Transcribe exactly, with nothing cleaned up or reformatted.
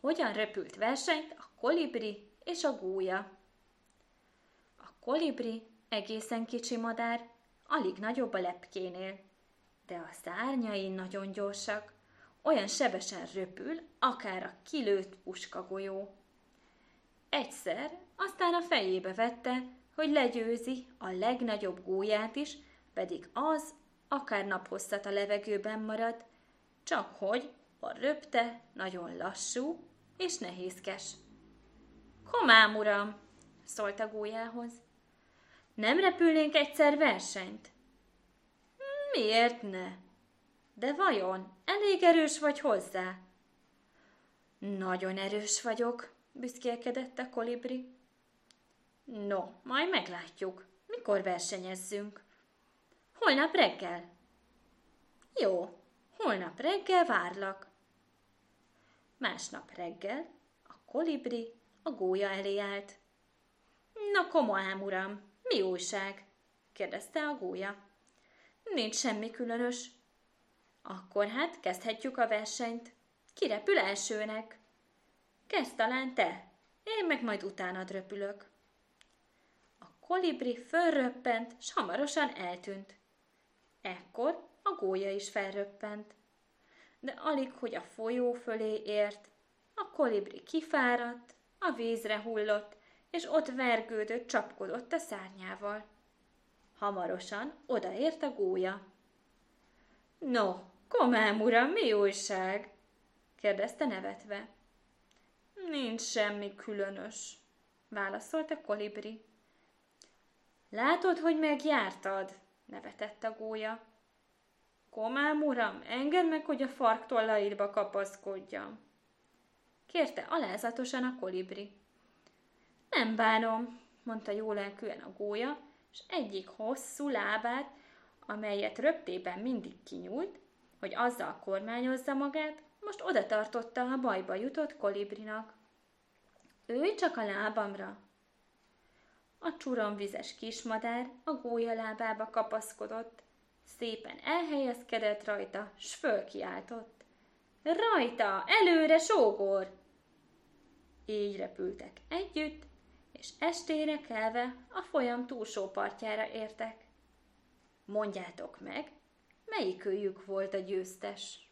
Hogyan repült versenyt a kolibri és a gólya? A kolibri egészen kicsi madár, alig nagyobb a lepkénél, de a szárnyai nagyon gyorsak, olyan sebesen röpül, akár a kilőtt puskagolyó. Egyszer aztán a fejébe vette, hogy legyőzi a legnagyobb gólyát is, pedig az akár naphosszat a levegőben marad, csak hogy a röpte nagyon lassú és nehézkes. Komám uram, szólt a gólyához, nem repülnénk egyszer versenyt? Miért ne? De vajon elég erős vagy hozzá? Nagyon erős vagyok, büszkélkedett a kolibri. No, majd meglátjuk, mikor versenyezzünk. Holnap reggel. Jó, holnap reggel várlak. Másnap reggel a kolibri a gólya elé állt. Na komám uram, mi újság? kérdezte a gólya. Nincs semmi különös. Akkor hát kezdhetjük a versenyt. Ki repül elsőnek? Kezd talán te, én meg majd utánad röpülök. A kolibri fölröppent, s hamarosan eltűnt. Ekkor a gólya is felröppent. De alig, hogy a folyó fölé ért, a kolibri kifáradt, a vízre hullott, és ott vergődött, csapkodott a szárnyával. Hamarosan odaért a gólya. No, komám uram, mi újság? kérdezte nevetve. Nincs semmi különös, válaszolt a kolibri. Látod, hogy megjártad? nevetett a gólya. Komám uram, engedd meg, hogy a farktollaidba kapaszkodjam, kérte alázatosan a kolibri. Nem bánom, mondta jólelkűen a gólya, és egyik hosszú lábát, amelyet röptében mindig kinyújt, hogy azzal kormányozza magát, most oda tartotta a bajba jutott kolibrinak. Ülj csak a lábamra! A csuromvizes kismadár a gólya lábába kapaszkodott, szépen elhelyezkedett rajta, s fölkiáltott. Rajta, előre, sógor! Így repültek együtt, és estére kelve a folyam túlsó partjára értek. Mondjátok meg, melyikőjük volt a győztes?